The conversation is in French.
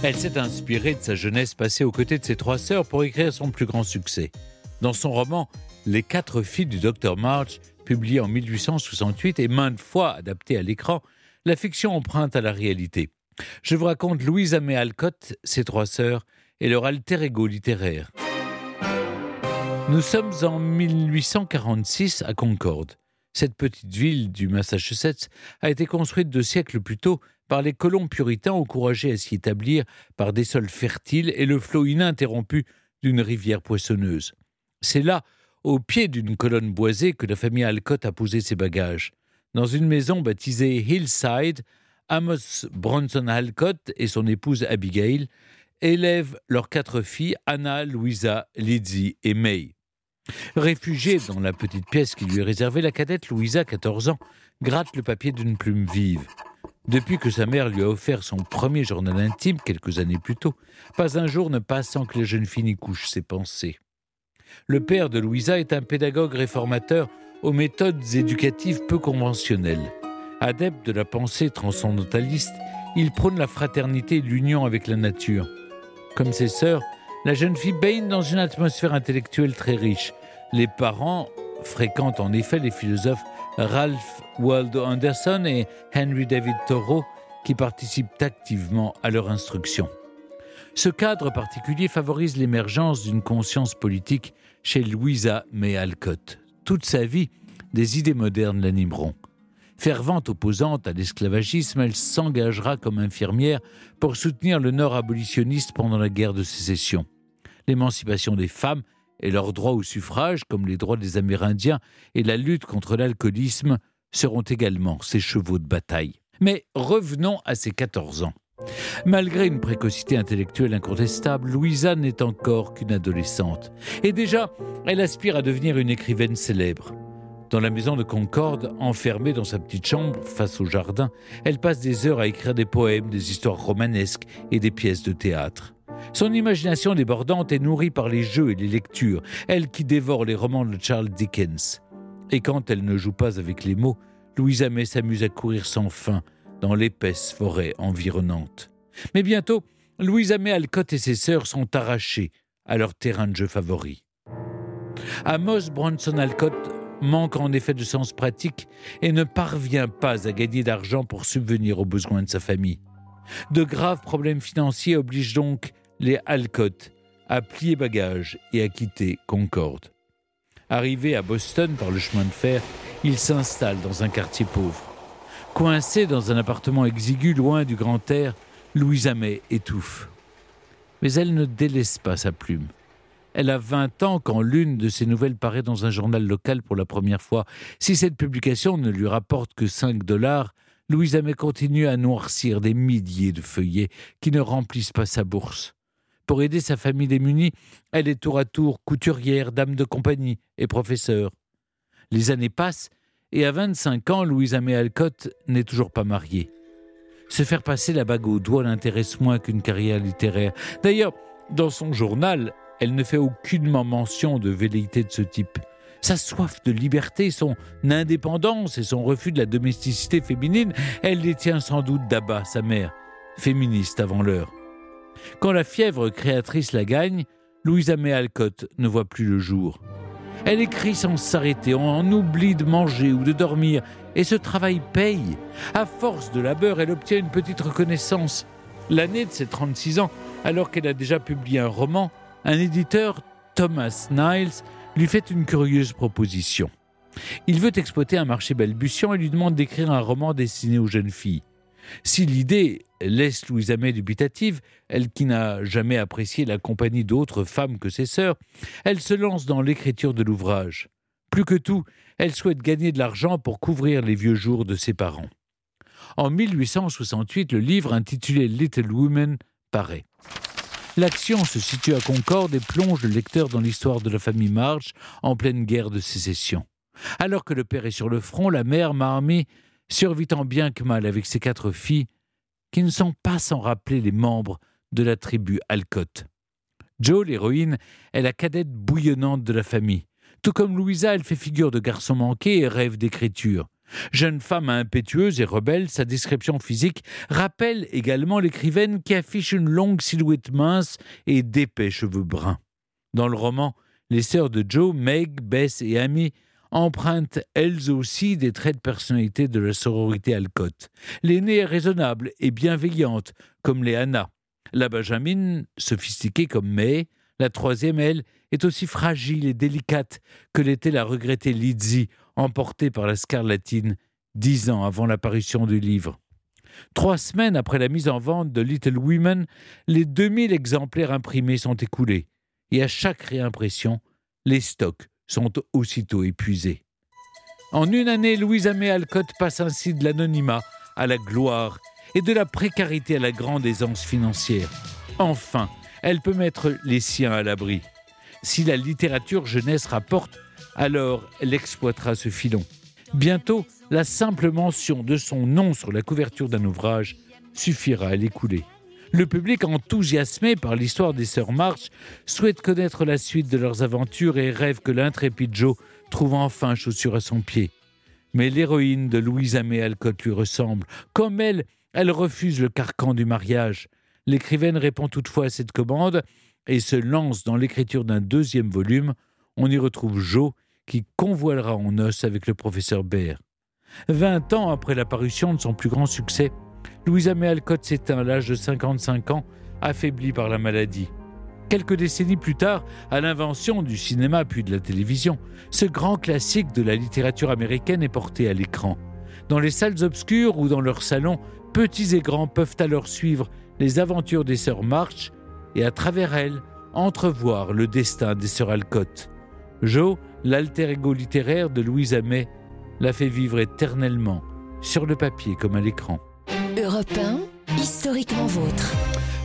Elle s'est inspirée de sa jeunesse passée aux côtés de ses trois sœurs pour écrire son plus grand succès. Dans son roman « Les quatre filles du docteur March », publié en 1868 et maintes fois adapté à l'écran, la fiction emprunte à la réalité. Je vous raconte Louisa May Alcott, ses trois sœurs et leur alter ego littéraire. Nous sommes en 1846 à Concord. Cette petite ville du Massachusetts a été construite 2 siècles plus tôt par les colons puritains encouragés à s'y établir par des sols fertiles et le flot ininterrompu d'une rivière poissonneuse. C'est là, au pied d'une colonne boisée, que la famille Alcott a posé ses bagages. Dans une maison baptisée Hillside, Amos Bronson Alcott et son épouse Abigail élèvent leurs 4 filles, Anna, Louisa, Lizzie et May. Réfugiée dans la petite pièce qui lui est réservée, la cadette Louisa, 14 ans, gratte le papier d'une plume vive. Depuis que sa mère lui a offert son premier journal intime, quelques années plus tôt, pas un jour ne passe sans que la jeune fille n'y couche ses pensées. Le père de Louisa est un pédagogue réformateur aux méthodes éducatives peu conventionnelles. Adepte de la pensée transcendantaliste, il prône la fraternité et l'union avec la nature. Comme ses sœurs, la jeune fille baigne dans une atmosphère intellectuelle très riche. Les parents fréquentent en effet les philosophes Ralph Waldo Emerson et Henry David Thoreau qui participent activement à leur instruction. Ce cadre particulier favorise l'émergence d'une conscience politique chez Louisa May Alcott. Toute sa vie, des idées modernes l'animeront. Fervente opposante à l'esclavagisme, elle s'engagera comme infirmière pour soutenir le Nord abolitionniste pendant la guerre de Sécession. L'émancipation des femmes et leur droit au suffrage, comme les droits des Amérindiens et la lutte contre l'alcoolisme, seront également ses chevaux de bataille. Mais revenons à ses 14 ans. Malgré une précocité intellectuelle incontestable, Louisa n'est encore qu'une adolescente. Et déjà, elle aspire à devenir une écrivaine célèbre. Dans la maison de Concorde, enfermée dans sa petite chambre face au jardin, elle passe des heures à écrire des poèmes, des histoires romanesques et des pièces de théâtre. Son imagination débordante est nourrie par les jeux et les lectures, elle qui dévore les romans de Charles Dickens. Et quand elle ne joue pas avec les mots, Louisa May s'amuse à courir sans fin dans l'épaisse forêt environnante. Mais bientôt, Louisa May Alcott et ses sœurs sont arrachées à leur terrain de jeu favori. Amos Bronson Alcott manque en effet de sens pratique et ne parvient pas à gagner d'argent pour subvenir aux besoins de sa famille. De graves problèmes financiers obligent donc les Alcott à plier bagages et à quitter Concord. Arrivés à Boston par le chemin de fer, ils s'installent dans un quartier pauvre. Coincée dans un appartement exigu loin du grand air, Louisa May étouffe. Mais elle ne délaisse pas sa plume. Elle a 20 ans quand l'une de ses nouvelles paraît dans un journal local pour la première fois. Si cette publication ne lui rapporte que 5 $, Louisa May continue à noircir des milliers de feuillets qui ne remplissent pas sa bourse. Pour aider sa famille démunie, elle est tour à tour couturière, dame de compagnie et professeure. Les années passent et à 25 ans, Louisa May Alcott n'est toujours pas mariée. Se faire passer la bague au doigt l'intéresse moins qu'une carrière littéraire. D'ailleurs, dans son journal, elle ne fait aucunement mention de velléité de ce type. Sa soif de liberté, son indépendance et son refus de la domesticité féminine, elle les tient sans doute d'Abba, sa mère, féministe avant l'heure. Quand la fièvre créatrice la gagne, Louisa May Alcott ne voit plus le jour. Elle écrit sans s'arrêter, on oublie de manger ou de dormir, et ce travail paye. À force de labeur, elle obtient une petite reconnaissance. L'année de ses 36 ans, alors qu'elle a déjà publié un roman, un éditeur, Thomas Niles, lui fait une curieuse proposition. Il veut exploiter un marché balbutiant et lui demande d'écrire un roman destiné aux jeunes filles. Si l'idée laisse Louisa May dubitative, elle qui n'a jamais apprécié la compagnie d'autres femmes que ses sœurs, elle se lance dans l'écriture de l'ouvrage. Plus que tout, elle souhaite gagner de l'argent pour couvrir les vieux jours de ses parents. En 1868, le livre intitulé « Little Women » paraît. L'action se situe à Concorde et plonge le lecteur dans l'histoire de la famille March en pleine guerre de Sécession. Alors que le père est sur le front, la mère, Marmee, survit tant bien que mal avec ses 4 filles, qui ne sont pas sans rappeler les membres de la tribu Alcott. Jo, l'héroïne, est la cadette bouillonnante de la famille. Tout comme Louisa, elle fait figure de garçon manqué et rêve d'écriture. Jeune femme impétueuse et rebelle, sa description physique rappelle également l'écrivaine qui affiche une longue silhouette mince et d'épais cheveux bruns. Dans le roman, les sœurs de Joe, Meg, Bess et Amy empruntent elles aussi des traits de personnalité de la sororité Alcott. L'aînée est raisonnable et bienveillante, comme Leanna. La Benjamin, sophistiquée comme May. La troisième, elle, est aussi fragile et délicate que l'était la regrettée Lizzie, emportée par la scarlatine 10 ans avant l'apparition du livre. 3 semaines après la mise en vente de Little Women, les 2000 exemplaires imprimés sont écoulés. Et à chaque réimpression, les stocks sont aussitôt épuisés. En une année, Louisa May Alcott passe ainsi de l'anonymat à la gloire et de la précarité à la grande aisance financière. Enfin, elle peut mettre les siens à l'abri. Si la littérature jeunesse rapporte, alors elle exploitera ce filon. Bientôt, la simple mention de son nom sur la couverture d'un ouvrage suffira à l'écouler. Le public, enthousiasmé par l'histoire des sœurs March, souhaite connaître la suite de leurs aventures et rêve que l'intrépide Joe trouve enfin chaussure à son pied. Mais l'héroïne de Louisa May Alcott lui ressemble. Comme elle, elle refuse le carcan du mariage. L'écrivaine répond toutefois à cette commande et se lance dans l'écriture d'un 2e volume. On y retrouve Joe qui convoilera en noces avec le professeur Bhaer. 20 ans après la parution de son plus grand succès, Louisa May Alcott s'éteint à l'âge de 55 ans, affaiblie par la maladie. Quelques décennies plus tard, à l'invention du cinéma puis de la télévision, ce grand classique de la littérature américaine est porté à l'écran. Dans les salles obscures ou dans leurs salons, petits et grands peuvent alors suivre les aventures des sœurs March et à travers elles, entrevoir le destin des sœurs Alcott. Joe, l'alter ego littéraire de Louisa May, la fait vivre éternellement, sur le papier comme à l'écran. Europe 1, historiquement vôtre.